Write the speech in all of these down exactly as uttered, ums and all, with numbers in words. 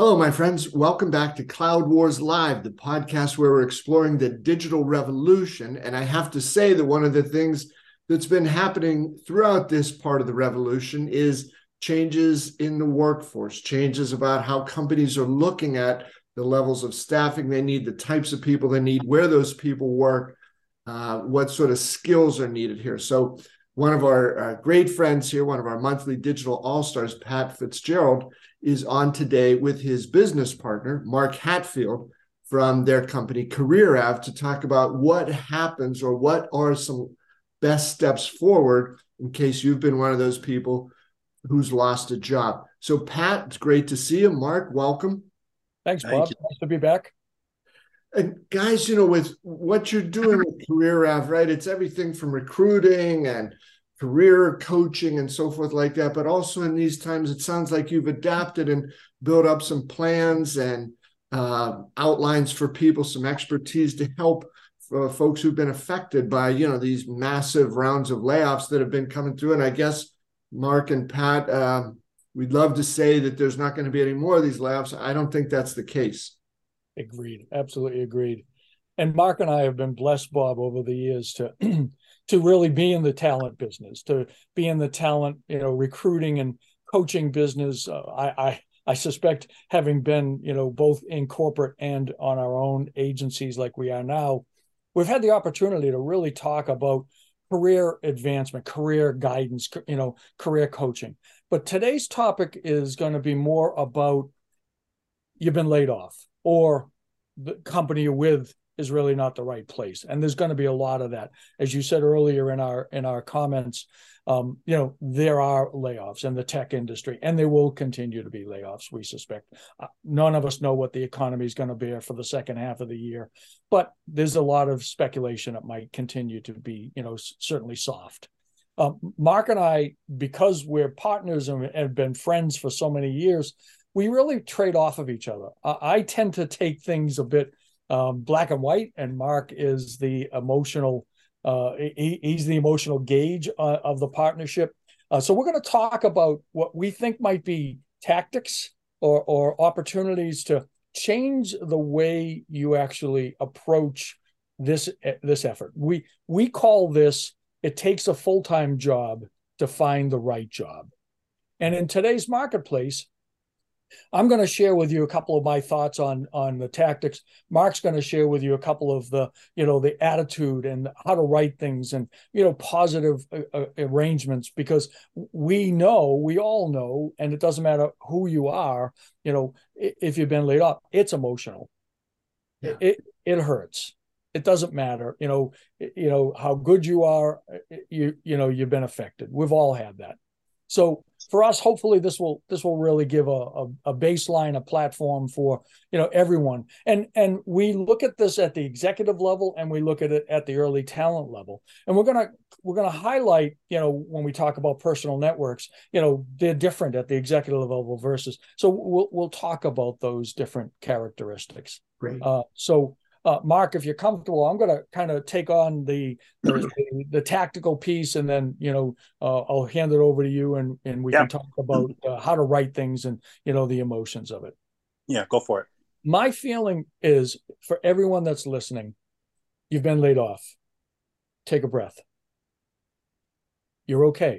Hello, my friends. Welcome back to Cloud Wars Live, the podcast where we're exploring the digital revolution. And I have to say that one of the things that's been happening throughout this part of the revolution is changes in the workforce, changes about how companies are looking at the levels of staffing they need, the types of people they need, where those people work, uh, what sort of skills are needed here. So one of our uh, great friends here, one of our monthly digital all-stars, Pat Fitzgerald, is on today with his business partner, Mark Hatfield, from their company, CareerAv, to talk about what happens or what are some best steps forward in case you've been one of those people who's lost a job. So, Pat, it's great to see you. Mark, welcome. Thanks, Bob. Thank nice to be back. And guys, you know, with what you're doing with CareerAv, right, it's everything from recruiting and career coaching and so forth like that. But also in these times, it sounds like you've adapted and built up some plans and uh, outlines for people, some expertise to help uh, folks who've been affected by, you know, these massive rounds of layoffs that have been coming through. And I guess, Mark and Pat, uh, we'd love to say that there's not going to be any more of these layoffs. I don't think that's the case. Agreed. Absolutely agreed. And Mark and I have been blessed, Bob, over the years to to really be in the talent business, to be in the talent, you know, recruiting and coaching business. Uh, I, I I suspect, having been, you know, both in corporate and on our own agencies like we are now, we've had the opportunity to really talk about career advancement, career guidance, you know, career coaching. But today's topic is going to be more about you've been laid off, or the company you're with is really not the right place. And there's going to be a lot of that. As you said earlier in our in our comments, um, you know, there are layoffs in the tech industry, and there will continue to be layoffs, we suspect. Uh, none of us know what the economy is going to bear for the second half of the year, but there's a lot of speculation it might continue to be, you know, certainly soft. Um, Mark and I, because we're partners and have been friends for so many years, we really trade off of each other. Uh, I tend to take things a bit Um, black and white, and Mark is the emotional, uh, he, he's the emotional gauge uh, of the partnership. Uh, so we're going to talk about what we think might be tactics or, or opportunities to change the way you actually approach this, this effort. We, we call this, it takes a full-time job to find the right job. And in today's marketplace, I'm going to share with you a couple of my thoughts on, on the tactics. Mark's going to share with you a couple of the, you know, the attitude and how to write things and, you know, positive uh, arrangements, because we know, we all know, and it doesn't matter who you are, you know, if you've been laid off, it's emotional. Yeah. It, it hurts. It doesn't matter, you know, you know, how good you are, you, you know, you've been affected. We've all had that. So for us, hopefully this will this will really give a, a, a baseline, a platform for, you know, everyone. And and we look at this at the executive level, and we look at it at the early talent level. And we're gonna we're gonna highlight, you know, when we talk about personal networks, you know, they're different at the executive level versus. So we'll we'll talk about those different characteristics. Great. Uh, so. Uh, Mark, if you're comfortable, I'm going to kind of take on the, the the tactical piece, and then, you know, uh, I'll hand it over to you, and, and we yeah. can talk about uh, how to write things and, you know, the emotions of it. Yeah, go for it. My feeling is, for everyone that's listening, you've been laid off. Take a breath. You're okay.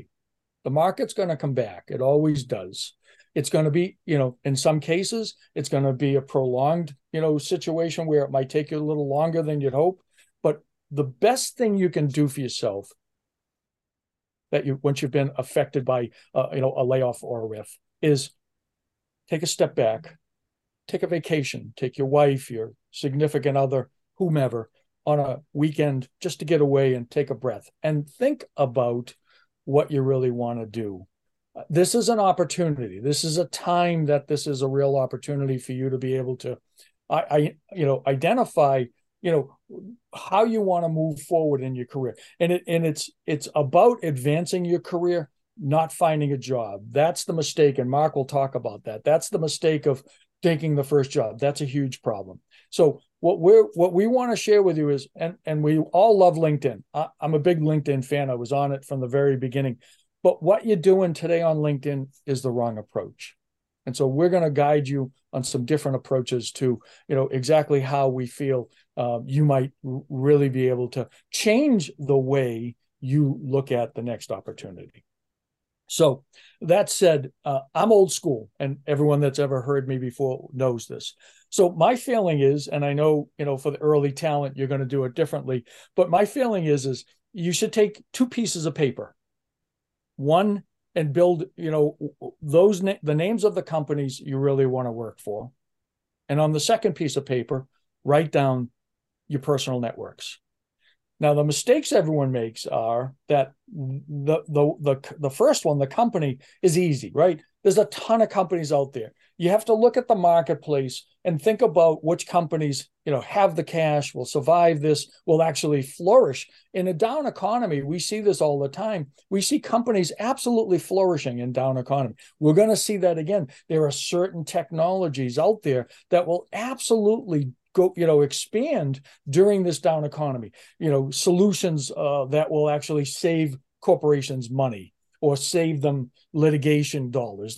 The market's going to come back. It always does. It's going to be, you know, in some cases, it's going to be a prolonged, you know, situation where it might take you a little longer than you'd hope. But the best thing you can do for yourself, that you, once you've been affected by, uh, you know, a layoff or a riff, is take a step back, take a vacation, take your wife, your significant other, whomever, on a weekend just to get away and take a breath and think about what you really want to do. This is an opportunity. This is a time that this is a real opportunity for you to be able to, I, I you know, identify, you know, how you want to move forward in your career. And it and it's it's about advancing your career, not finding a job. That's the mistake, and Mark will talk about that. That's the mistake of taking the first job. That's a huge problem. So what we're what we want to share with you is, and and we all love LinkedIn. I, I'm a big LinkedIn fan. I was on it from the very beginning. But what you're doing today on LinkedIn is the wrong approach. And so we're going to guide you on some different approaches to, you know, exactly how we feel uh, you might really be able to change the way you look at the next opportunity. So that said, uh, I'm old school, and everyone that's ever heard me before knows this. So my feeling is, and I know, you know, for the early talent, you're going to do it differently, but my feeling is, is you should take two pieces of paper, one and build, you know, those na- the names of the companies you really want to work for. And on the second piece of paper, write down your personal networks. Now, the mistakes everyone makes are that the, the the the first one, the company, is easy, right? There's a ton of companies out there. You have to look at the marketplace and think about which companies, you know, have the cash, will survive this, will actually flourish. In a down economy, we see this all the time. We see companies absolutely flourishing in down economy. We're going to see that again. There are certain technologies out there that will absolutely go, you know, expand during this down economy, you know, solutions uh, that will actually save corporations money or save them litigation dollars.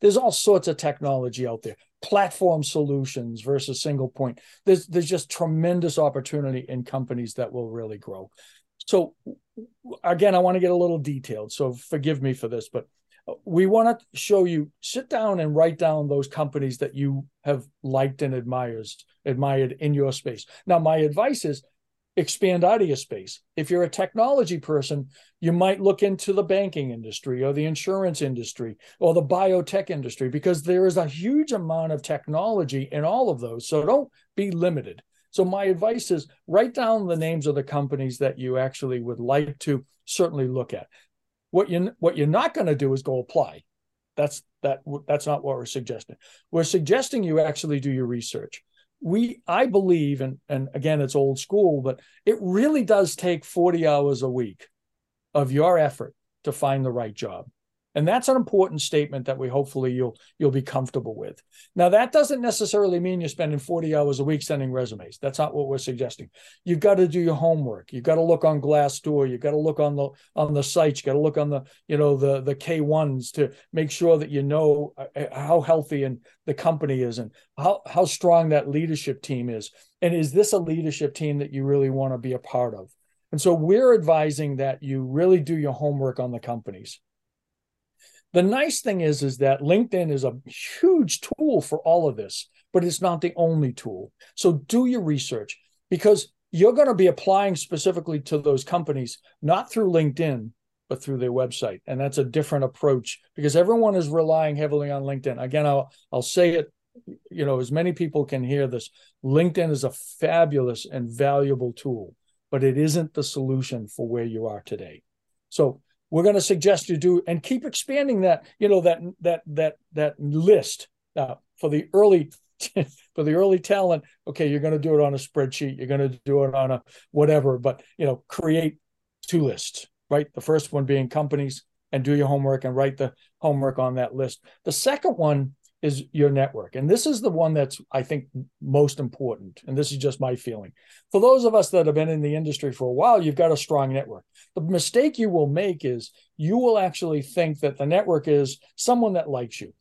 There's all sorts of technology out there, platform solutions versus single point. There's, there's just tremendous opportunity in companies that will really grow. So again, I want to get a little detailed, so forgive me for this, but we want to show you, sit down and write down those companies that you have liked and admires, admired in your space. Now, my advice is expand out of your space. If you're a technology person, you might look into the banking industry or the insurance industry or the biotech industry, because there is a huge amount of technology in all of those. So don't be limited. So my advice is write down the names of the companies that you actually would like to certainly look at. What you what you're not going to do is go apply. That's that that's not what we're suggesting. We're suggesting you actually do your research. We I believe, and and again, it's old school, but it really does take forty hours a week of your effort to find the right job. And that's an important statement that we hopefully you'll you'll be comfortable with. Now, that doesn't necessarily mean you're spending forty hours a week sending resumes. That's not what we're suggesting. You've got to do your homework. You've got to look on Glassdoor. You've got to look on the on the sites. You've got to look on the, you know, the the K ones to make sure that you know how healthy and the company is and how, how strong that leadership team is. And is this a leadership team that you really want to be a part of? And so we're advising that you really do your homework on the companies. The nice thing is, is that LinkedIn is a huge tool for all of this, but it's not the only tool. So do your research, because you're going to be applying specifically to those companies, not through LinkedIn, but through their website. And that's a different approach, because everyone is relying heavily on LinkedIn. Again, I'll, I'll say it, you know, as many people can hear this, LinkedIn is a fabulous and valuable tool, but it isn't the solution for where you are today. So we're going to suggest you do, and keep expanding that, you know, that that that that list uh, for the early for the early talent. Okay, you're going to do it on a spreadsheet. You're going to do it on a whatever, but, you know, create two lists, right? The first one being companies, and do your homework and write the homework on that list. The second one is your network. And this is the one that's, I think, most important. And this is just my feeling. For those of us that have been in the industry for a while, you've got a strong network. The mistake you will make is you will actually think that the network is someone that likes you,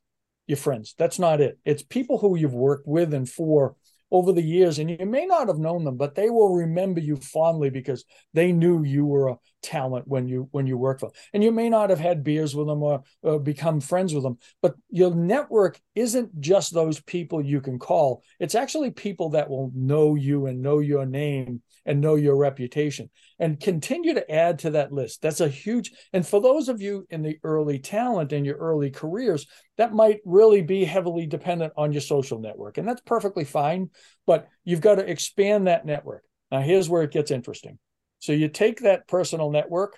your friends. That's not it. It's people who you've worked with and for over the years, and you may not have known them, but they will remember you fondly because they knew you were a talent when you when you worked for them. And you may not have had beers with them or, or become friends with them, but your network isn't just those people you can call. It's actually people that will know you and know your name and know your reputation, and continue to add to that list. That's a huge, and for those of you in the early talent in your early careers, that might really be heavily dependent on your social network. And that's perfectly fine, but you've got to expand that network. Now, here's where it gets interesting. So you take that personal network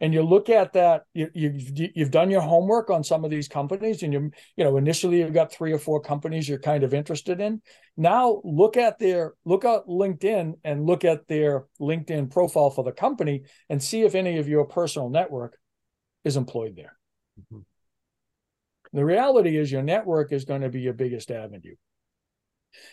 and you look at that, you, you, you've done your homework on some of these companies, and you, you know, initially you've got three or four companies you're kind of interested in. Now look at their, look at LinkedIn and look at their LinkedIn profile for the company and see if any of your personal network is employed there. Mm-hmm. The reality is your network is going to be your biggest avenue.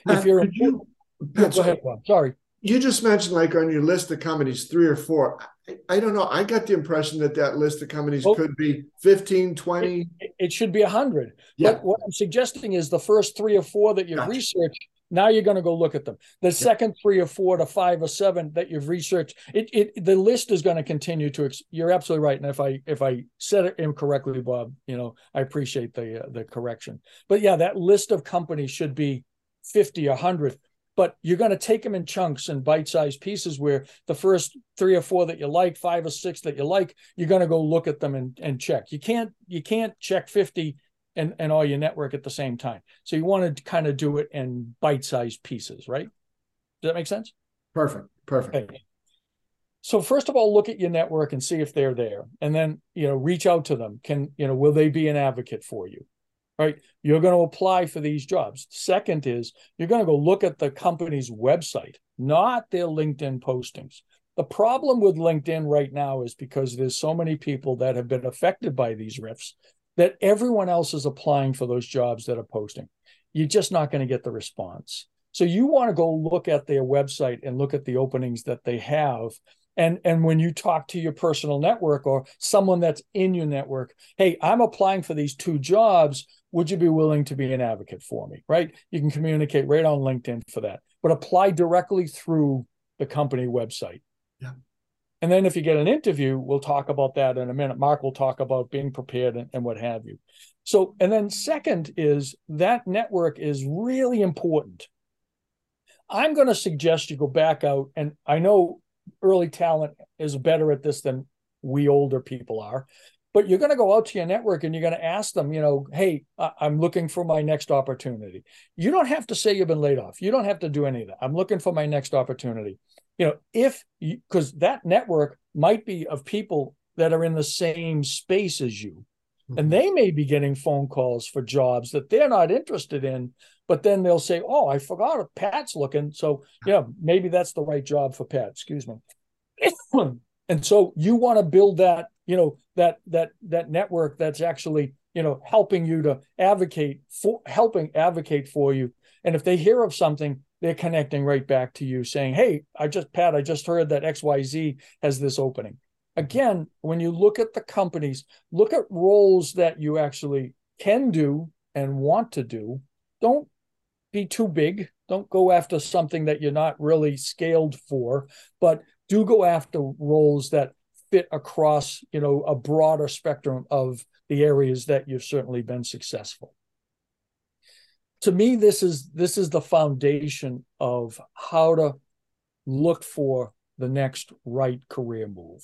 Pat, if you're, could you, Pat, go ahead, Bob. Sorry. You just mentioned, like, on your list of companies, three or four. I, I don't know. I got the impression that that list of companies oh, could be fifteen, twenty. It, it should be one hundred. Yeah. But what I'm suggesting is the first three or four that you've gotcha. researched, now you're going to go look at them. The yeah. second three or four to five or seven that you've researched, it, it the list is going to continue to. Ex- you're absolutely right. And if I if I said it incorrectly, Bob, you know, I appreciate the uh, the correction. But yeah, that list of companies should be fifty, one hundred. But you're going to take them in chunks and bite-sized pieces where the first three or four that you like, five or six that you like, you're going to go look at them and, and check. You can't you can't check fifty and, and all your network at the same time. So you want to kind of do it in bite-sized pieces, right? Does that make sense? Perfect, perfect. Okay. So first of all, look at your network and see if they're there. And then, you know, reach out to them. Can, you know, will they be an advocate for you? Right? You're going to apply for these jobs. Second is you're going to go look at the company's website, not their LinkedIn postings. The problem with LinkedIn right now is because there's so many people that have been affected by these rifts that everyone else is applying for those jobs that are posting. You're just not going to get the response. So you want to go look at their website and look at the openings that they have. And and when you talk to your personal network or someone that's in your network, hey, I'm applying for these two jobs. Would you be willing to be an advocate for me, right? You can communicate right on LinkedIn for that, but apply directly through the company website. Yeah. And then if you get an interview, we'll talk about that in a minute. Mark will talk about being prepared and, and what have you. So, and then second is that network is really important. I'm going to suggest you go back out, and I know early talent is better at this than we older people are. But you're going to go out to your network and you're going to ask them, you know, hey, I'm looking for my next opportunity. You don't have to say you've been laid off. You don't have to do any of that. I'm looking for my next opportunity. You know, if you, because that network might be of people that are in the same space as you. Mm-hmm. And they may be getting phone calls for jobs that they're not interested in, but then they'll say, oh, I forgot if Pat's looking. So yeah, maybe that's the right job for Pat. Excuse me. And so you want to build that, you know, that that that network that's actually, you know, helping you to advocate for helping advocate for you. And if they hear of something, they're connecting right back to you saying, hey, I just Pat, I just heard that X Y Z has this opening. Again, when you look at the companies, look at roles that you actually can do and want to do. Don't be too big. Don't go after something that you're not really scaled for, but do go after roles that fit across, you know, a broader spectrum of the areas that you've certainly been successful. To me, this is this is the foundation of how to look for the next right career move.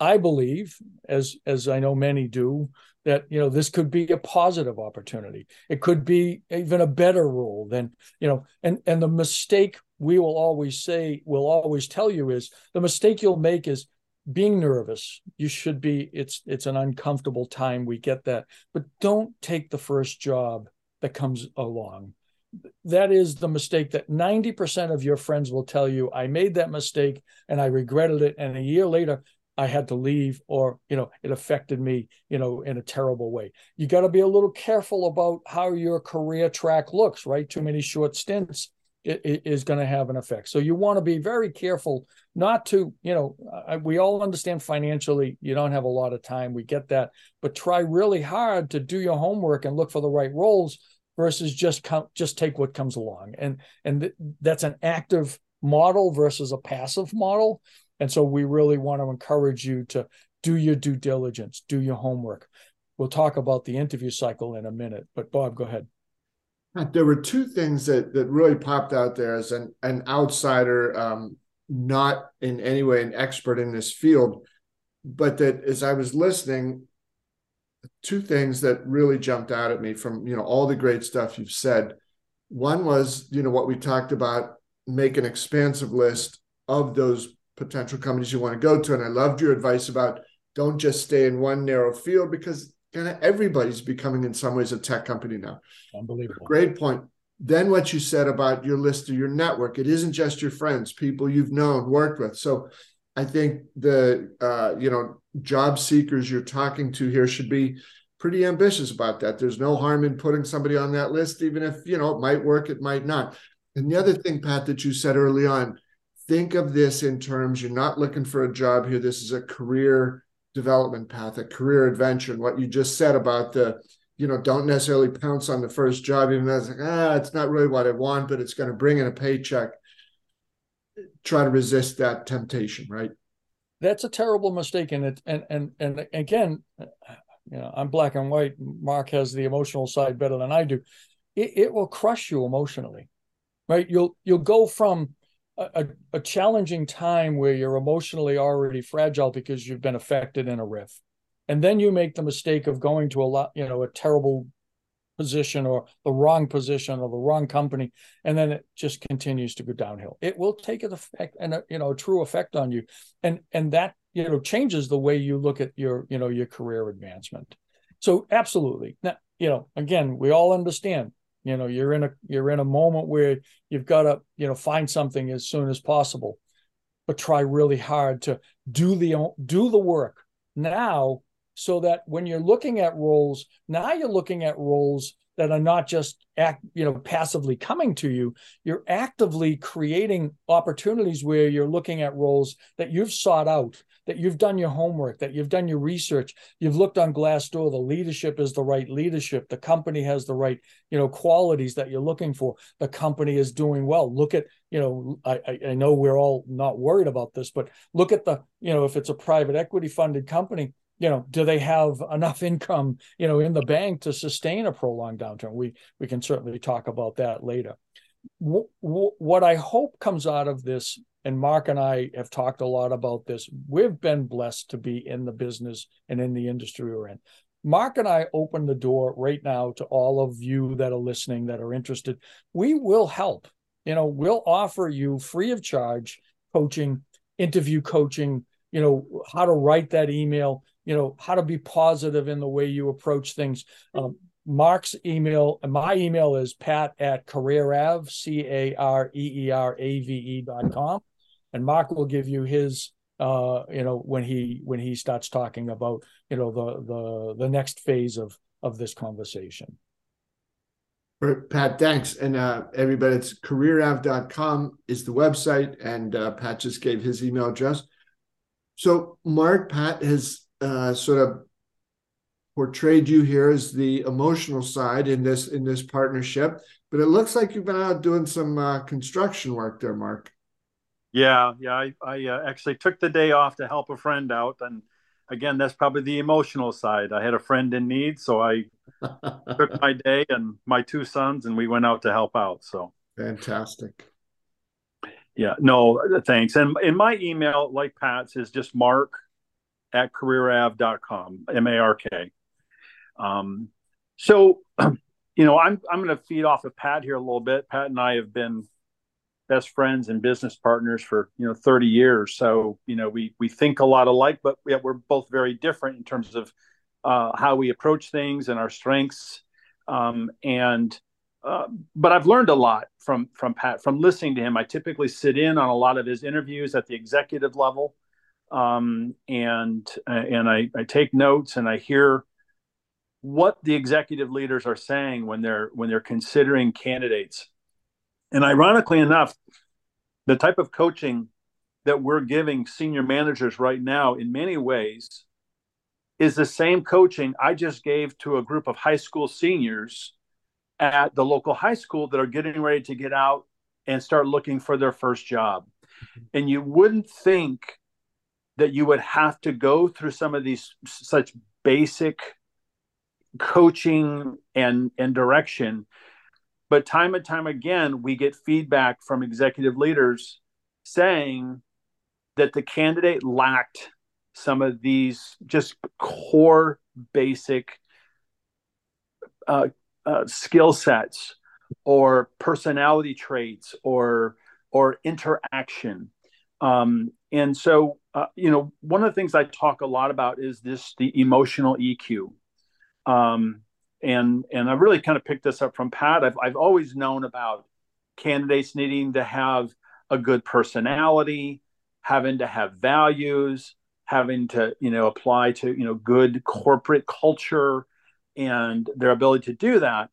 I believe, as as I know many do, that, you know, this could be a positive opportunity. It could be even a better role than, you know, and and the mistake we will always say, we'll always tell you is the mistake you'll make is being nervous. You should be, it's it's an uncomfortable time. We get that. But don't take the first job that comes along. That is the mistake that ninety percent of your friends will tell you, I made that mistake and I regretted it. And a year later, I had to leave, or, you know, it affected me, you know, in a terrible way. You got to be a little careful about how your career track looks, right? Too many short stints is going to have an effect. So you want to be very careful not to, you know, we all understand financially, you don't have a lot of time. We get that, but try really hard to do your homework and look for the right roles versus just come, just take what comes along. And, and that's an active model versus a passive model. And so we really want to encourage you to do your due diligence, do your homework. We'll talk about the interview cycle in a minute, but Bob, go ahead. There were two things that, that really popped out there as an, an outsider, um, not in any way an expert in this field, but that as I was listening, two things that really jumped out at me from, you know, all the great stuff you've said. One was, you know, what we talked about, make an expansive list of those potential companies you want to go to. And I loved your advice about don't just stay in one narrow field, because kind of everybody's becoming in some ways a tech company now. Unbelievable. Great point. Then what you said about your list or your network, it isn't just your friends, people you've known, worked with. So I think the, uh, you know, job seekers you're talking to here should be pretty ambitious about that. There's no harm in putting somebody on that list, even if, you know, it might work, it might not. And the other thing, Pat, that you said early on, think of this in terms, you're not looking for a job here. This is a career development path, a career adventure. And what you just said about the, you know, don't necessarily pounce on the first job, even though it's like, ah, it's not really what I want, but it's going to bring in a paycheck. Try to resist that temptation, right? That's a terrible mistake. And it, and, and, and again, you know, I'm black and white. Mark has the emotional side better than I do. It, it will crush you emotionally, right? You'll, you'll go from a, a challenging time where you're emotionally already fragile because you've been affected in a riff. And then you make the mistake of going to a lot, you know, a terrible position or the wrong position or the wrong company. And then it just continues to go downhill. It will take an effect and, a, you know, a true effect on you. And, and that, you know, changes the way you look at your, you know, your career advancement. So absolutely. Now, you know, again, we all understand, you know, you're in a, you're in a moment where you've got to, you know, find something as soon as possible, but try really hard to do the, do the work now. So that when you're looking at roles, now you're looking at roles that are not just act, you know, passively coming to you. You're actively creating opportunities where you're looking at roles that you've sought out, that you've done your homework, that you've done your research. You've looked on Glassdoor. The leadership is the right leadership. The company has the right, you know, qualities that you're looking for. The company is doing well. Look at, you know, I, I know we're all not worried about this, but look at the, you know, if it's a private equity funded company, you know, do they have enough income, you know, in the bank to sustain a prolonged downturn? We we can certainly talk about that later. W- w- what I hope comes out of this, and Mark and I have talked a lot about this, we've been blessed to be in the business and in the industry we're in. Mark and I open the door right now to all of you that are listening, that are interested. We will help. You know, we'll offer you free of charge coaching, interview coaching, you know, how to write that email, you know, how to be positive in the way you approach things. Um, Mark's email, my email is pat at CareerAv, C-A-R-E-E-R-A-V-E dot com. And Mark will give you his, uh, you know, when he when he starts talking about, you know, the the, the next phase of, of this conversation. Pat, thanks. And uh, everybody, it's career av dot com is the website. And uh, Pat just gave his email address. So Mark, Pat has Uh, sort of portrayed you here as the emotional side in this in this partnership, but it looks like you've been out doing some uh, construction work there, Mark. Yeah, yeah. I, I uh, actually took the day off to help a friend out, and again, that's probably the emotional side. I had a friend in need, so I took my day and my two sons, and we went out to help out. So fantastic. Yeah. No, thanks. And in my email, like Pat's, is just Mark at career av dot com, M A R K. Um, so, you know, I'm I'm going to feed off of Pat here a little bit. Pat and I have been best friends and business partners for, you know, thirty years. So, you know, we we think a lot alike, but yeah, we're both very different in terms of uh, how we approach things and our strengths. Um, and, uh, but I've learned a lot from from Pat, from listening to him. I typically sit in on a lot of his interviews at the executive level. Um, and, and I, I take notes and I hear what the executive leaders are saying when they're, when they're considering candidates. And ironically enough, the type of coaching that we're giving senior managers right now in many ways is the same coaching I just gave to a group of high school seniors at the local high school that are getting ready to get out and start looking for their first job. And you wouldn't think that you would have to go through some of these such basic coaching and, and direction. But time and time again, we get feedback from executive leaders saying that the candidate lacked some of these just core basic uh, uh, skill sets or personality traits or, or interaction. Um, and so, uh, you know, one of the things I talk a lot about is this, the emotional E Q. Um, and, and I really kind of picked this up from Pat. I've, I've always known about candidates needing to have a good personality, having to have values, having to, you know, apply to, you know, good corporate culture and their ability to do that.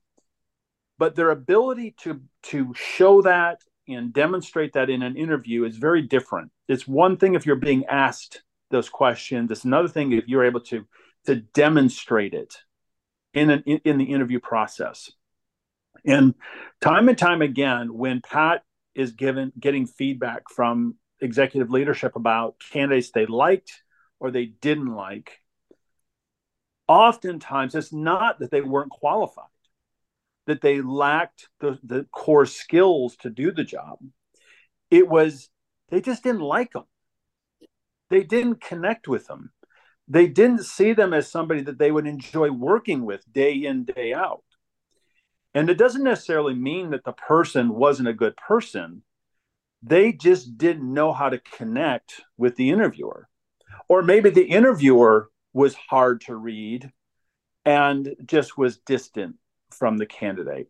but their ability to to show that and demonstrate that in an interview is very different. It's one thing if you're being asked those questions. It's another thing if you're able to to demonstrate it in an in, in the interview process. And time and time again, when Pat is given getting feedback from executive leadership about candidates they liked or they didn't like, oftentimes it's not that they weren't qualified, that they lacked the, the core skills to do the job. It was they just didn't like them. They didn't connect with them. They didn't see them as somebody that they would enjoy working with day in, day out. And it doesn't necessarily mean that the person wasn't a good person. They just didn't know how to connect with the interviewer. Or maybe the interviewer was hard to read and just was distant from the candidate.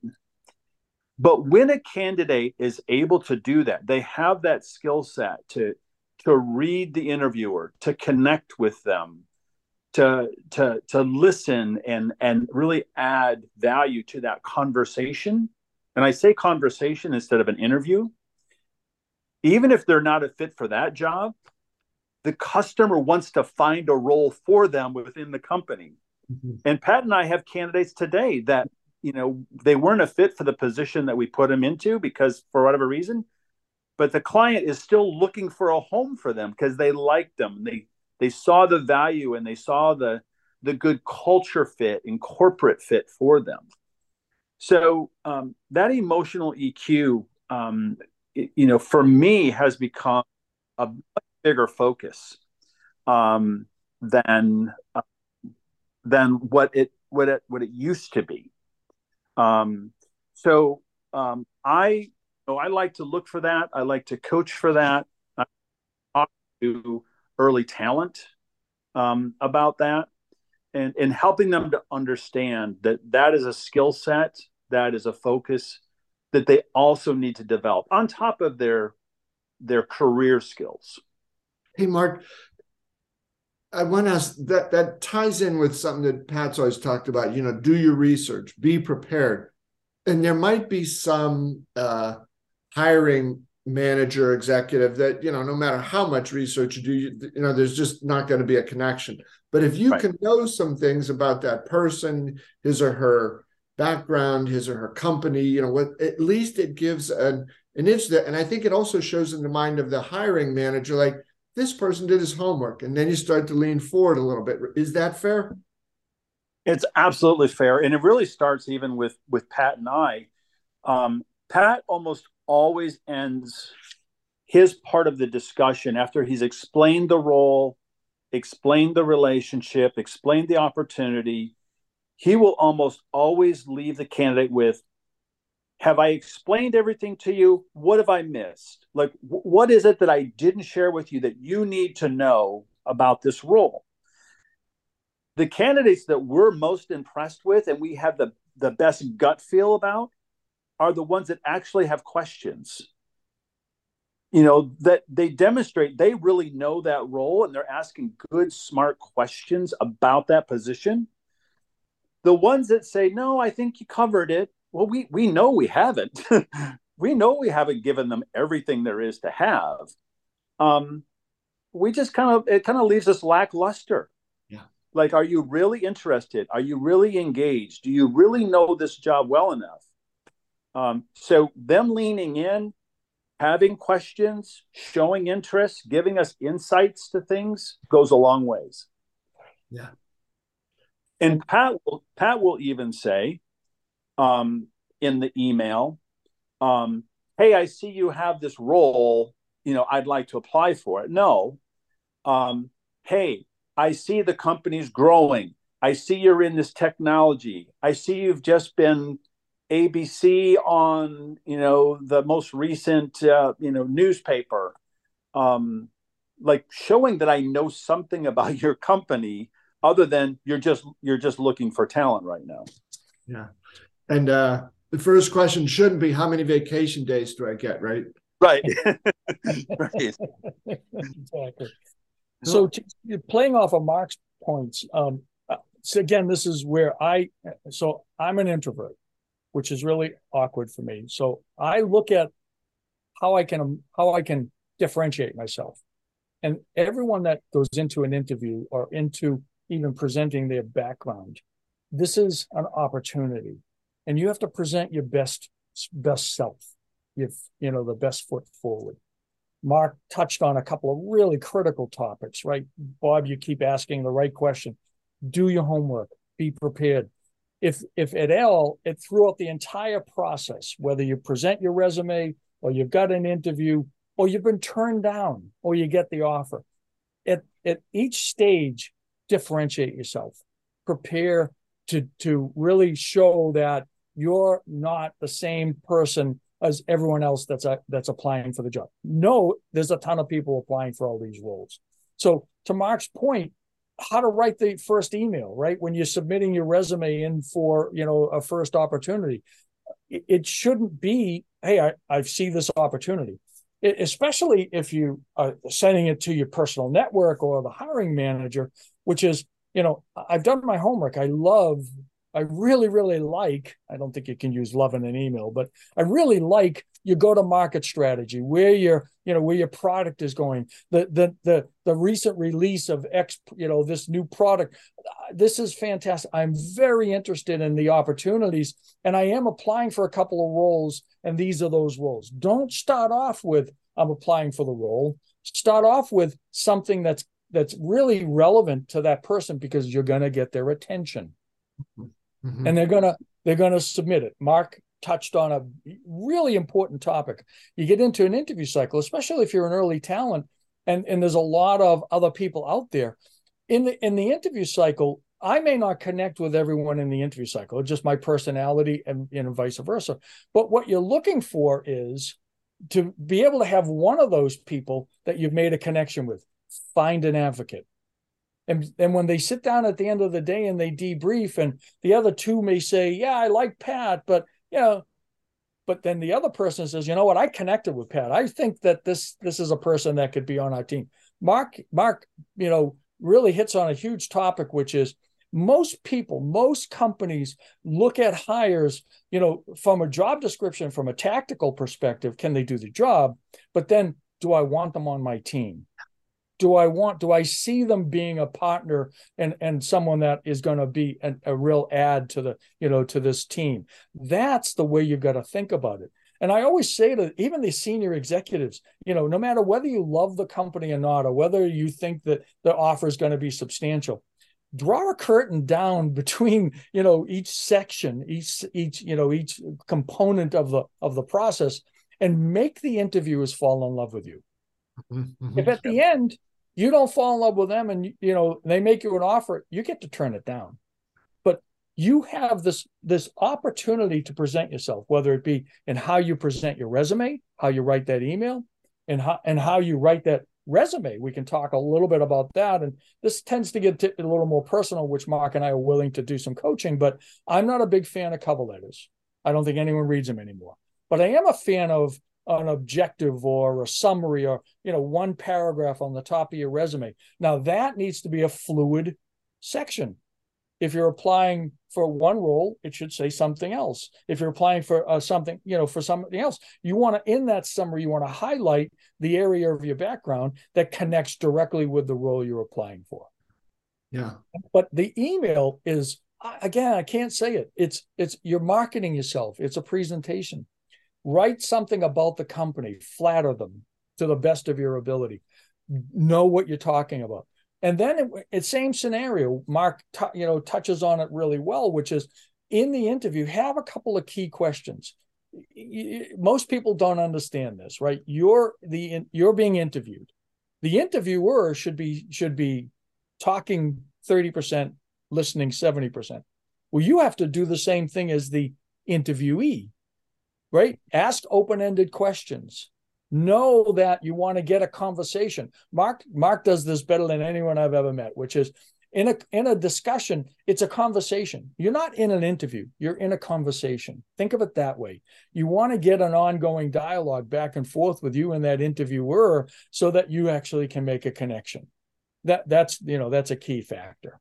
But when a candidate is able to do that, they have that skill set to, to read the interviewer, to connect with them, to, to, to listen and, and really add value to that conversation. And I say conversation instead of an interview. Even if they're not a fit for that job, the customer wants to find a role for them within the company. Mm-hmm. And Pat and I have candidates today that, you know, they weren't a fit for the position that we put them into because for whatever reason, but the client is still looking for a home for them because they liked them. They they saw the value and they saw the the good culture fit and corporate fit for them. So um, that emotional E Q, um, it, you know, for me has become a bigger focus um, than uh, than what it what it what it used to be. Um, so um, I. So I like to look for that. I like to coach for that. I talk to early talent um, about that and, and helping them to understand that that is a skill set, that is a focus that they also need to develop on top of their, their career skills. Hey, Mark, I want to ask that, that ties in with something that Pat's always talked about, you know, do your research, be prepared. And there might be some uh, hiring manager, executive that, you know, no matter how much research you do, you, you know, there's just not going to be a connection. But if you right. can know some things about that person, his or her background, his or her company, you know, what at least it gives an, an inch there. And I think it also shows in the mind of the hiring manager, like this person did his homework. And then you start to lean forward a little bit. Is that fair? It's absolutely fair. And it really starts even with, with Pat and I. Um, Pat almost always ends his part of the discussion after he's explained the role, explained the relationship, explained the opportunity. He will almost always leave the candidate with, have I explained everything to you? What have I missed? Like, w- what is it that I didn't share with you that you need to know about this role? The candidates that we're most impressed with and we have the, the best gut feel about are the ones that actually have questions. You know, that they demonstrate they really know that role and they're asking good, smart questions about that position. The ones that say, no, I think you covered it. Well, we, we know we haven't. We know we haven't given them everything there is to have. Um, we just kind of, it kind of leaves us lackluster. Like, are you really interested? Are you really engaged? Do you really know this job well enough? Um, so them leaning in, having questions, showing interest, giving us insights to things goes a long ways. Yeah. And Pat will, Pat will even say um, in the email, um, hey, I see you have this role. You know, I'd like to apply for it. No. Um, hey, I see the company's growing. I see you're in this technology. I see you've just been A B C on, you know, the most recent, uh, you know, newspaper. Um, like showing that I know something about your company other than you're just you're just looking for talent right now. Yeah. And uh, the first question shouldn't be how many vacation days do I get, right? Right. Right. Exactly. So t- playing off of Mark's points, um, so again, this is where I, so I'm an introvert. which is really awkward for me. So I look at how I can how I can differentiate myself. And everyone that goes into an interview or into even presenting their background, this is an opportunity. And you have to present your best best self, if you know, the best foot forward. Mark touched on a couple of really critical topics, right? Bob, you keep asking the right question. Do your homework, be prepared. If if at all, it throughout the entire process, whether you present your resume or you've got an interview or you've been turned down or you get the offer, at at each stage, differentiate yourself. Prepare to to really show that you're not the same person as everyone else that's uh, that's applying for the job. No, there's a ton of people applying for all these roles. So to Mark's point, how to write the first email, right? When you're submitting your resume in for, you know, a first opportunity, it, it shouldn't be, hey, I, I see this opportunity, it, especially if you are sending it to your personal network or the hiring manager, which is, you know, I've done my homework. I love I really, really like, I don't think you can use love in an email, but I really like your go-to-market strategy, where your, you know, where your product is going, the the the the recent release of X, you know, this new product. This is fantastic. I'm very interested in the opportunities, and I am applying for a couple of roles, and these are those roles. Don't start off with, I'm applying for the role. Start off with something that's that's really relevant to that person, because you're going to get their attention. Mm-hmm. Mm-hmm. And they're gonna they're gonna submit it. Mark touched on a really important topic. You get into an interview cycle, especially if you're an early talent, and, and there's a lot of other people out there. In the in the interview cycle, I may not connect with everyone in the interview cycle, it's just my personality and, and vice versa. But what you're looking for is to be able to have one of those people that you've made a connection with. Find an advocate. And, and when they sit down at the end of the day and they debrief, and the other two may say, yeah, I like Pat, but, you know, but then the other person says, you know what, I connected with Pat. I think that this this is a person that could be on our team. Mark, Mark, you know, really hits on a huge topic, which is most people, most companies look at hires, you know, from a job description, from a tactical perspective, can they do the job? But then, do I want them on my team? Do I want, do I see them being a partner and, and someone that is going to be an, a real add to the, you know, to this team? That's the way you've got to think about it. And I always say to even the senior executives, you know, no matter whether you love the company or not, or whether you think that the offer is going to be substantial, draw a curtain down between, you know, each section, each, each, you know, each component of the, of the process, and make the interviewers fall in love with you. Mm-hmm. If at the end you don't fall in love with them, and you know they make you an offer, you get to turn it down. But you have this this opportunity to present yourself, whether it be in how you present your resume, how you write that email, and how and how you write that resume. We can talk a little bit about that, and this tends to get a little more personal, which Mark and I are willing to do some coaching. But I'm not a big fan of cover letters. I don't think anyone reads them anymore. But I am a fan of an objective or a summary, or, you know, one paragraph on the top of your resume. Now that needs to be a fluid section. If you're applying for one role, it should say something else. If you're applying for uh, something, you know, for something else, you want to, in that summary, you want to highlight the area of your background that connects directly with the role you're applying for. Yeah. But the email is, again, I can't say it. It's, it's, you're marketing yourself. It's a presentation. Write something about the company, flatter them to the best of your ability. Know what you're talking about. And then it, it same scenario, Mark, t- you know, touches on it really well, which is in the interview, have a couple of key questions. Most people don't understand this, right? You're the, you're being interviewed. The interviewer should be, should be talking thirty percent, listening seventy percent. Well, you have to do the same thing as the interviewee. Right? Ask open-ended questions. Know that you want to get a conversation. Mark, Mark does this better than anyone I've ever met, which is in a in a discussion, it's a conversation. You're not in an interview. You're in a conversation. Think of it that way. You want to get an ongoing dialogue back and forth with you and that interviewer so that you actually can make a connection. That that's, you know, that's a key factor.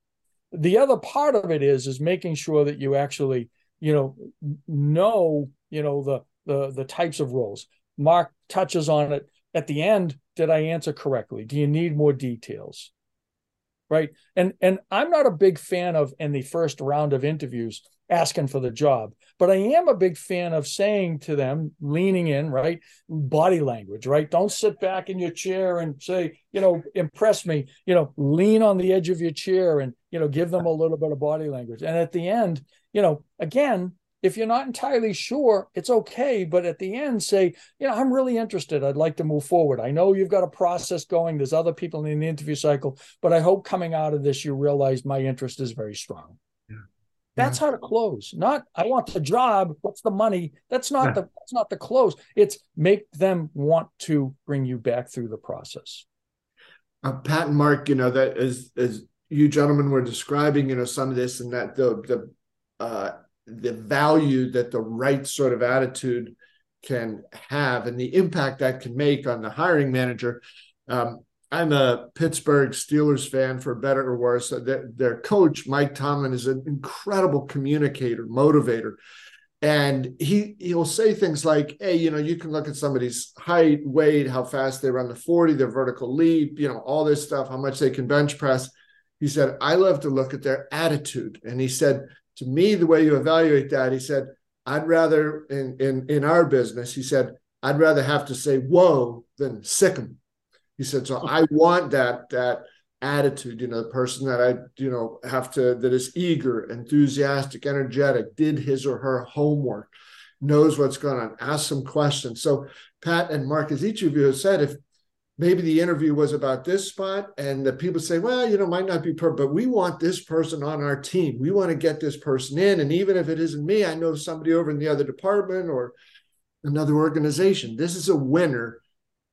The other part of it is, is making sure that you actually you know, know, you know, the, the, the types of roles. Mark touches on it at the end. Did I answer correctly? Do you need more details? Right. And, and I'm not a big fan of, in the first round of interviews, asking for the job, but I am a big fan of saying to them, leaning in, right? Body language, right? Don't sit back in your chair and say, you know, impress me, you know, lean on the edge of your chair and, you know, give them a little bit of body language. And at the end, you know, again, if you're not entirely sure, it's okay. But at the end, say, you know, I'm really interested. I'd like to move forward. I know you've got a process going. There's other people in the interview cycle, but I hope coming out of this, you realize my interest is very strong. Yeah. That's yeah. how to close. Not, I want the job. What's the money? That's not yeah. the, that's not the close. It's make them want to bring you back through the process. Uh, Pat and Mark, you know, that as, as you gentlemen were describing, you know, some of this and that the, the, uh, the value that the right sort of attitude can have and the impact that can make on the hiring manager. Um, I'm a Pittsburgh Steelers fan, for better or worse. Their, their coach, Mike Tomlin, is an incredible communicator, motivator. And he, he'll say things like, hey, you know, you can look at somebody's height, weight, how fast they run the forty, their vertical leap, you know, all this stuff, how much they can bench press. He said, I love to look at their attitude. And he said, to me, the way you evaluate that, he said, I'd rather, in, in, in our business, he said, I'd rather have to say, whoa, than sick 'em. He said, so I want that, that attitude, you know, the person that I, you know, have to, that is eager, enthusiastic, energetic, did his or her homework, knows what's going on, ask some questions. So Pat and Mark, as each of you have said, if maybe the interview was about this spot and the people say, well, you know, might not be perfect, but we want this person on our team. We want to get this person in. And even if it isn't me, I know somebody over in the other department or another organization. This is a winner.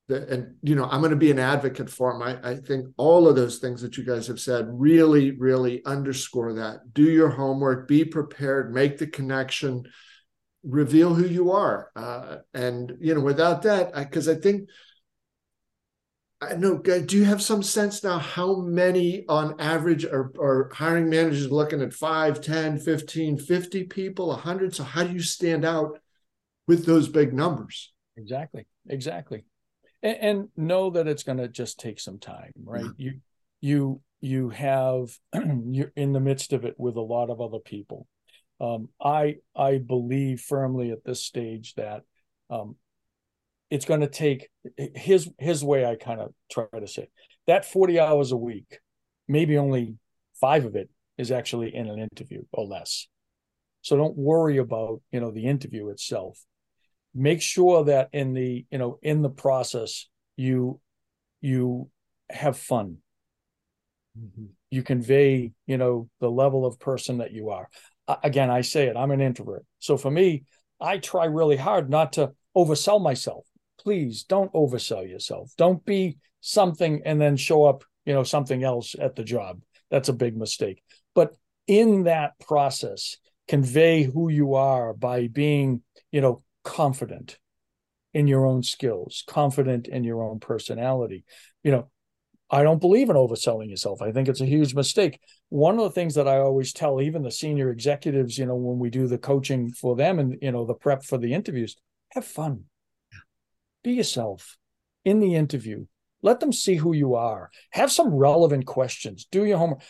That, and, you know, I'm going to be an advocate for them. I, I think all of those things that you guys have said really, really underscore that. Do your homework, be prepared, make the connection, reveal who you are. Uh, and, you know, without that, because I, I think, I know, do you have some sense now how many on average are, are hiring managers looking at five, ten, fifteen, fifty people, one hundred? So how do you stand out with those big numbers? Exactly, exactly. And, and know that it's going to just take some time, right? Mm-hmm. You you you have, you're in the midst of it with a lot of other people. Um, I, I believe firmly at this stage that um, it's going to take his, his way. I kind of try to say that forty hours a week, maybe only five of it is actually in an interview or less. So don't worry about, you know, the interview itself. Make sure that in the, you know, in the process, you, you have fun. Mm-hmm. You convey, you know, the level of person that you are. Again, I say it, I'm an introvert. So for me, I try really hard not to oversell myself. Please don't oversell yourself. Don't be something and then show up, you know, something else at the job. That's a big mistake. But in that process, convey who you are by being, you know, confident in your own skills, confident in your own personality. You know, I don't believe in overselling yourself. I think it's a huge mistake. One of the things that I always tell even the senior executives, you know, when we do the coaching for them and, you know, the prep for the interviews, have fun. Be yourself in the interview. Let them see who you are. Have some relevant questions. Do your homework.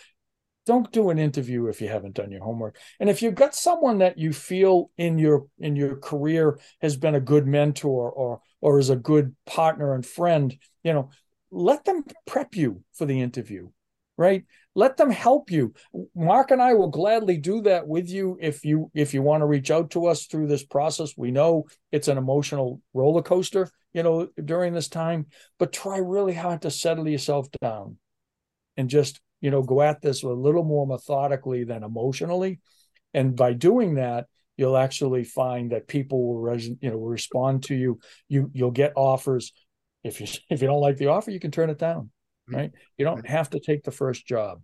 Don't do an interview if you haven't done your homework. And if you've got someone that you feel in your in your career has been a good mentor or or is a good partner and friend, you know, let them prep you for the interview, right? Let them help you. Mark and I will gladly do that with you if you if you want to reach out to us through this process. We know it's an emotional roller coaster, you know, during this time, but try really hard to settle yourself down and just, you know, go at this a little more methodically than emotionally. And by doing that, you'll actually find that people will, res- you know, respond to you. You you'll get offers. If you if you don't like the offer, you can turn it down. Right? You don't have to take the first job.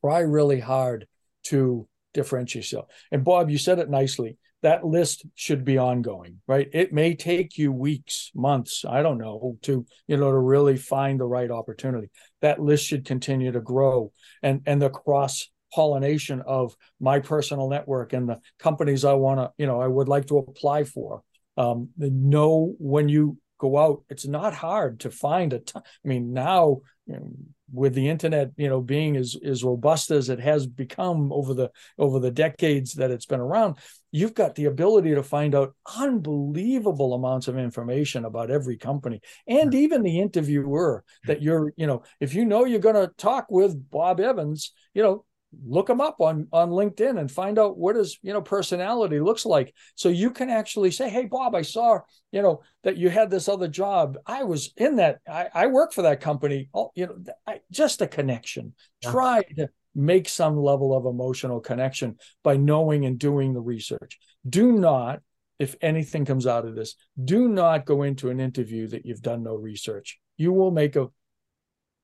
Try really hard to differentiate yourself. And Bob, you said it nicely. That list should be ongoing, right? It may take you weeks, months, I don't know, to, you know, to really find the right opportunity. That list should continue to grow. And, and the cross cross-pollination of my personal network and the companies I want to, you know, I would like to apply for. Um, know when you go out, it's not hard to find a ton. I mean, now, you know, with the internet, you know, being as, as robust as it has become over the over the decades that it's been around, you've got the ability to find out unbelievable amounts of information about every company and mm-hmm. even the interviewer that you're, you know, if you know you're going to talk with Bob Evans, you know, look him up on, on LinkedIn and find out what his, you know, personality looks like. So you can actually say, hey, Bob, I saw, you know, that you had this other job. I was in that. I, I work for that company. Oh, you know, I, just a connection. Yeah. Try to make some level of emotional connection by knowing and doing the research. Do not, if anything comes out of this, do not go into an interview that you've done no research. You will make a,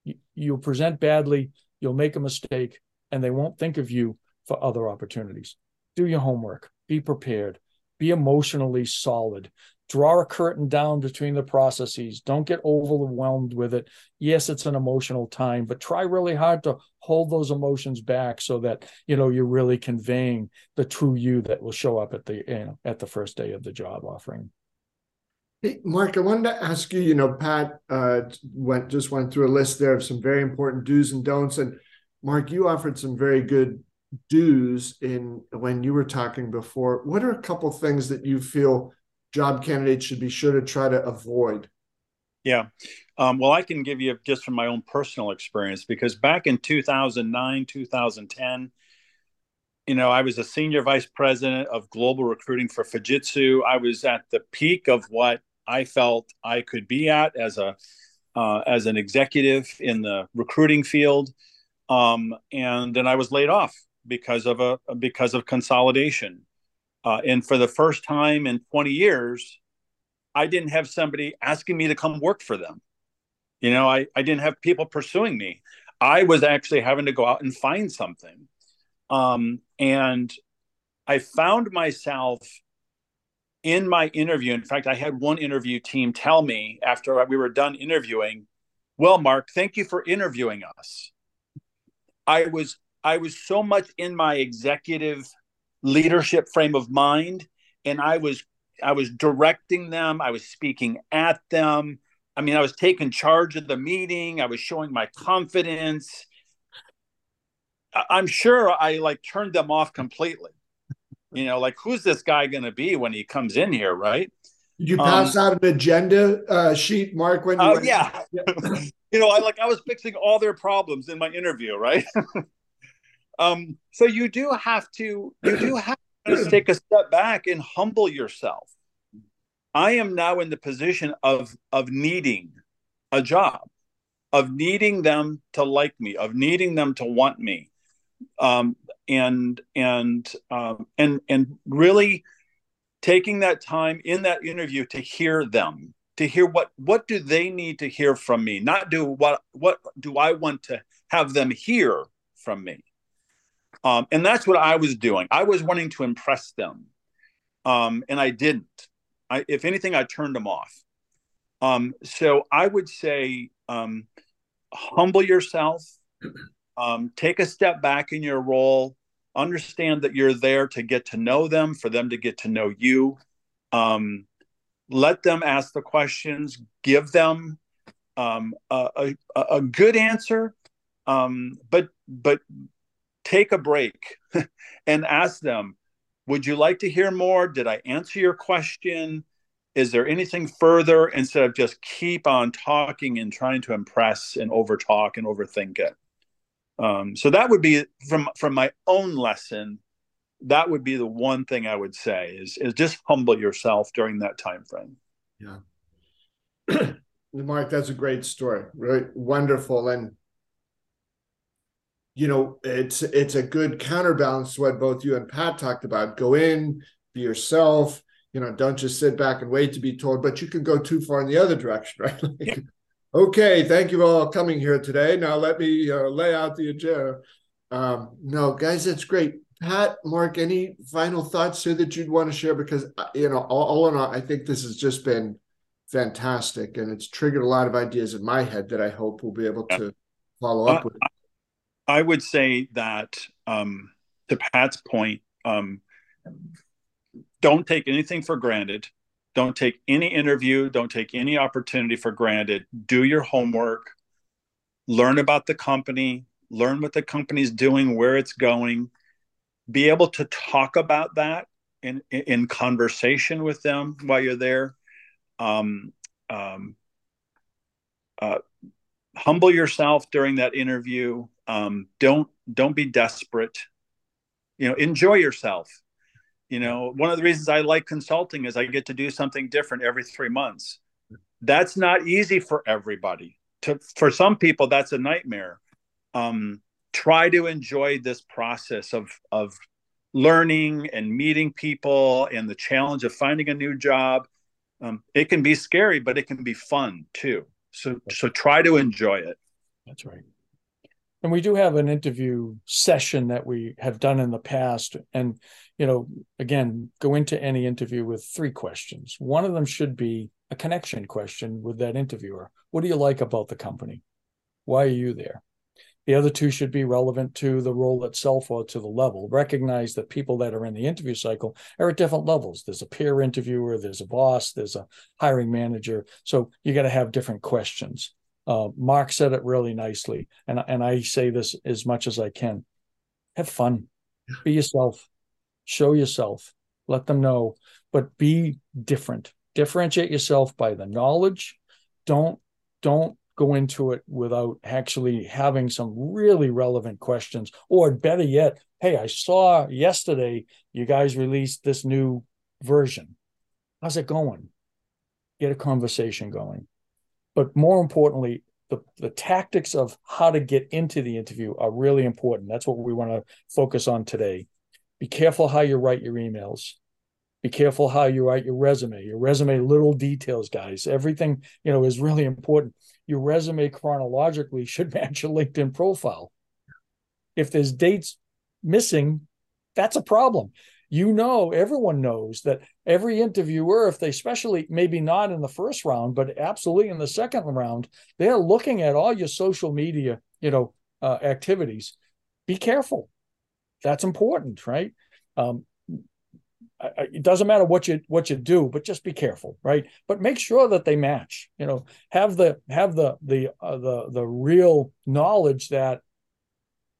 you, you'll present badly. You'll make a mistake. And they won't think of you for other opportunities. Do your homework, be prepared, be emotionally solid, draw a curtain down between the processes. Don't get overwhelmed with it. Yes, it's an emotional time, but try really hard to hold those emotions back so that, you know, you're really conveying the true you that will show up at the, you know, at the first day of the job offering. Hey, Mark, I wanted to ask you, you know, Pat uh, went just went through a list there of some very important do's and don'ts, and Mark, you offered some very good do's in when you were talking before. What are a couple of things that you feel job candidates should be sure to try to avoid? Yeah. Um, well, I can give you just from my own personal experience, because back in two thousand nine, two thousand ten, you know, I was a senior vice president of global recruiting for Fujitsu. I was at the peak of what I felt I could be at as a uh, as an executive in the recruiting field. Um, and then I was laid off because of a because of consolidation. Uh, and for the first time in twenty years, I didn't have somebody asking me to come work for them. You know, I, I didn't have people pursuing me. I was actually having to go out and find something. Um, and I found myself in my interview. In fact, I had one interview team tell me after we were done interviewing, "Well, Mark, thank you for interviewing us." I was I was so much in my executive leadership frame of mind, and I was I was directing them. I was speaking at them. I mean, I was taking charge of the meeting. I was showing my confidence. I'm sure I like turned them off completely. You know, like, who's this guy going to be when he comes in here, right? Did you pass um, out an agenda uh, sheet, Mark? When you uh, went- yeah. You know, I like I was fixing all their problems in my interview, right? um, so you do have to you do have to take a step back and humble yourself. I am now in the position of of needing a job, of needing them to like me, of needing them to want me, um, and and um, and and really taking that time in that interview to hear them. To hear what what do they need to hear from me, not do what what do I want to have them hear from me, um, and that's what I was doing. I was wanting to impress them, um, and I didn't. I, if anything, I turned them off. Um, so I would say, um, humble yourself, um, take a step back in your role, understand that you're there to get to know them, for them to get to know you. Um, Let them ask the questions, give them um, a, a, a good answer, um, but but take a break and ask them, would you like to hear more? Did I answer your question? Is there anything further? Instead of just keep on talking and trying to impress and overtalk and overthink it. Um, so that would be, from, from my own lesson, that would be the one thing I would say is, is just humble yourself during that time frame. Yeah. Mark, that's a great story. Really wonderful. And, you know, it's it's a good counterbalance to what both you and Pat talked about. Go in, be yourself, you know, don't just sit back and wait to be told, but you can go too far in the other direction, right? Like, yeah. Okay, thank you all for coming here today. Now let me uh, lay out the agenda. Um, no, guys, that's great. Pat, Mark, any final thoughts here that you'd want to share? Because, you know, all, all in all, I think this has just been fantastic, and it's triggered a lot of ideas in my head that I hope we'll be able to follow uh, up with. I would say that um, to Pat's point, um, don't take anything for granted. Don't take any interview. Don't take any opportunity for granted. Do your homework. Learn about the company. Learn what the company's doing, where it's going. Be able to talk about that in in conversation with them while you're there. Um, um, uh, humble yourself during that interview. Um, don't don't be desperate. You know, enjoy yourself. You know, one of the reasons I like consulting is I get to do something different every three months. That's not easy for everybody. To, for some people, that's a nightmare. Um, try to enjoy this process of of learning and meeting people and the challenge of finding a new job. Um, it can be scary, but it can be fun too. So, so try to enjoy it. That's right. And we do have an interview session that we have done in the past. And, you know, again, go into any interview with three questions. One of them should be a connection question with that interviewer. What do you like about the company? Why are you there? The other two should be relevant to the role itself or to the level. Recognize that people that are in the interview cycle are at different levels. There's a peer interviewer, there's a boss, there's a hiring manager. So you got to have different questions. Uh, Mark said it really nicely, and, and I say this as much as I can. Have fun. Be yourself. Show yourself. Let them know. But be different. Differentiate yourself by the knowledge. Don't, don't go into it without actually having some really relevant questions. Or better yet, hey, I saw yesterday you guys released this new version. How's it going? Get a conversation going. But more importantly, the, the tactics of how to get into the interview are really important. That's what we want to focus on today. Be careful how you write your emails. Be careful how you write your resume. Your resume, little details, guys. Everything, you know, is really important. Your resume chronologically should match your LinkedIn profile. If there's dates missing, that's a problem. You know, everyone knows that every interviewer, if they especially, maybe not in the first round, but absolutely in the second round, they're looking at all your social media, you know, uh, activities. Be careful. That's important, right? Um, I, I, it doesn't matter what you what you do, but just be careful, right? But make sure that they match. You know, have the have the the uh, the the real knowledge that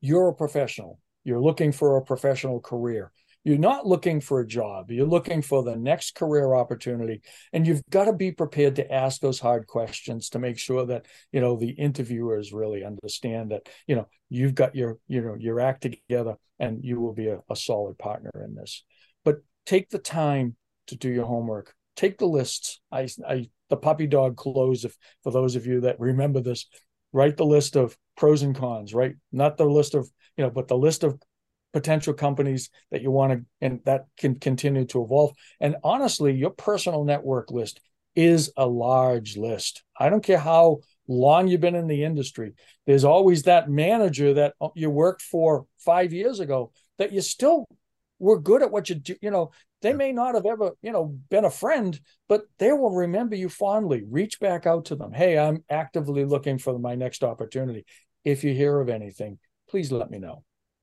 you're a professional. You're looking for a professional career. You're not looking for a job. You're looking for the next career opportunity. And you've got to be prepared to ask those hard questions to make sure that, you know, the interviewers really understand that, you know, you've got your, you know, your act together and you will be a, a solid partner in this. But take the time to do your homework. Take the lists. I, I, the puppy dog close, if, for those of you that remember this, write the list of pros and cons, right? Not the list of, you know, but the list of potential companies that you want to, and that can continue to evolve. And honestly, your personal network list is a large list. I don't care how long you've been in the industry. There's always that manager that you worked for five years ago that you still were good at what you do. You know, they may not have ever, you know, been a friend, but they will remember you fondly. Reach back out to them. Hey, I'm actively looking for my next opportunity. If you hear of anything, please let me know.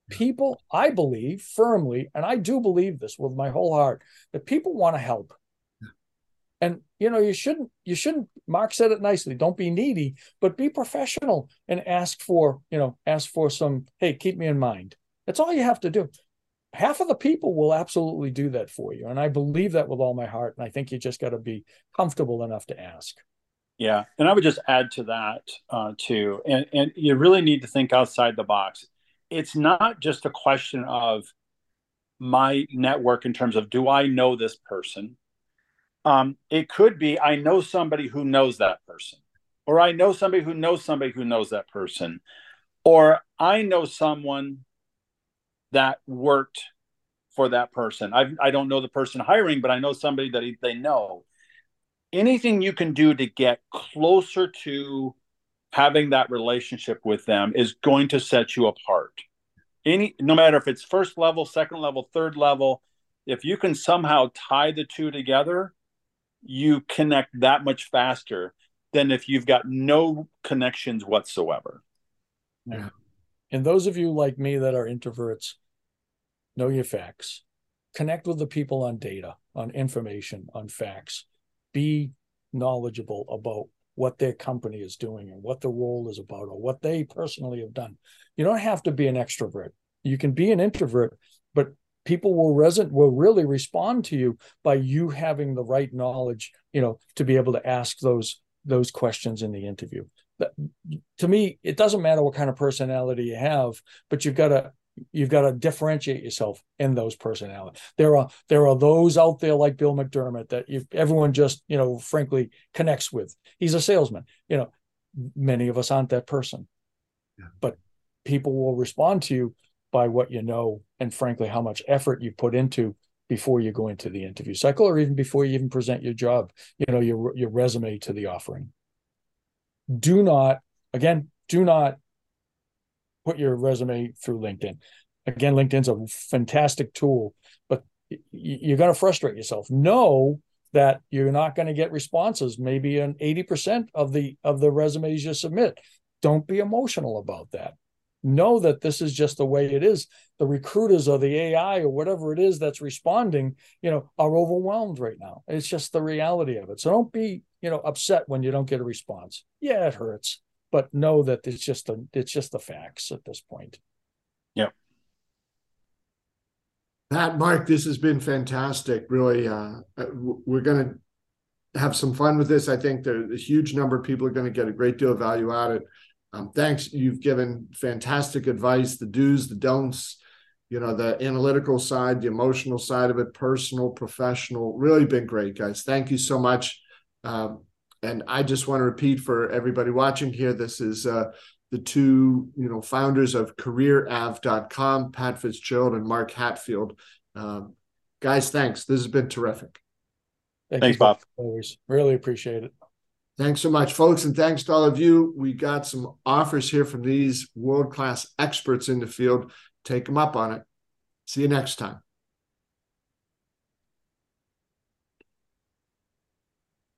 People, I believe firmly, and I do believe this with my whole heart, that people want to help. Yeah. And, you know, you shouldn't, you shouldn't, Mark said it nicely, don't be needy, but be professional and ask for, you know, ask for some, hey, keep me in mind. That's all you have to do. Half of the people will absolutely do that for you. And I believe that with all my heart. And I think you just got to be comfortable enough to ask. Yeah. And I would just add to that uh, too. And, and you really need to think outside the box. It's not just a question of my network in terms of, do I know this person? Um, it could be, I know somebody who knows that person, or I know somebody who knows somebody who knows that person, or I know someone that worked for that person. I've, I don't know the person hiring, but I know somebody that they know. Anything you can do to get closer to having that relationship with them is going to set you apart. Any, no matter if it's first level, second level, third level, if you can somehow tie the two together, you connect that much faster than if you've got no connections whatsoever. Yeah. And those of you like me that are introverts, know your facts. Connect with the people on data, on information, on facts. Be knowledgeable about what their company is doing and what the role is about or what they personally have done. You don't have to be an extrovert. You can be an introvert, but people will resonate, will really respond to you by you having the right knowledge, you know, to be able to ask those those questions in the interview. That, to me, it doesn't matter what kind of personality you have, but you've got to you've got to differentiate yourself in those personalities. There are there are those out there like Bill McDermott that if everyone just, you know, frankly connects with. He's a salesman. You know, many of us aren't that person, yeah. But people will respond to you by what you know and frankly how much effort you put into before you go into the interview cycle or even before you even present your job, you know, your your resume to the offering. Do not, again, do not put your resume through LinkedIn. Again, LinkedIn's a fantastic tool, but you're going to frustrate yourself. Know that you're not going to get responses, maybe an eighty percent of the of the resumes you submit. Don't be emotional about that. Know that this is just the way it is. The recruiters or the A I or whatever it is that's responding, you know, are overwhelmed right now. It's just the reality of it. So don't be, you know, upset when you don't get a response. Yeah, it hurts, but know that it's just the it's just the facts at this point. Yeah. Pat, Mark, this has been fantastic. Really, uh, we're going to have some fun with this. I think there's a huge number of people are going to get a great deal of value out of it. Um, thanks. You've given fantastic advice, the do's, the don'ts, you know, the analytical side, the emotional side of it, personal, professional, really been great, guys. Thank you so much. Um, and I just want to repeat for everybody watching here, this is uh, the two, you know, founders of career av dot com, Pat Fitzgerald and Mark Hatfield. Um, guys, thanks. This has been terrific. Thank thanks, you, Bob. Always. Really appreciate it. Thanks so much, folks, and thanks to all of you. We got some offers here from these world-class experts in the field. Take them up on it. See you next time.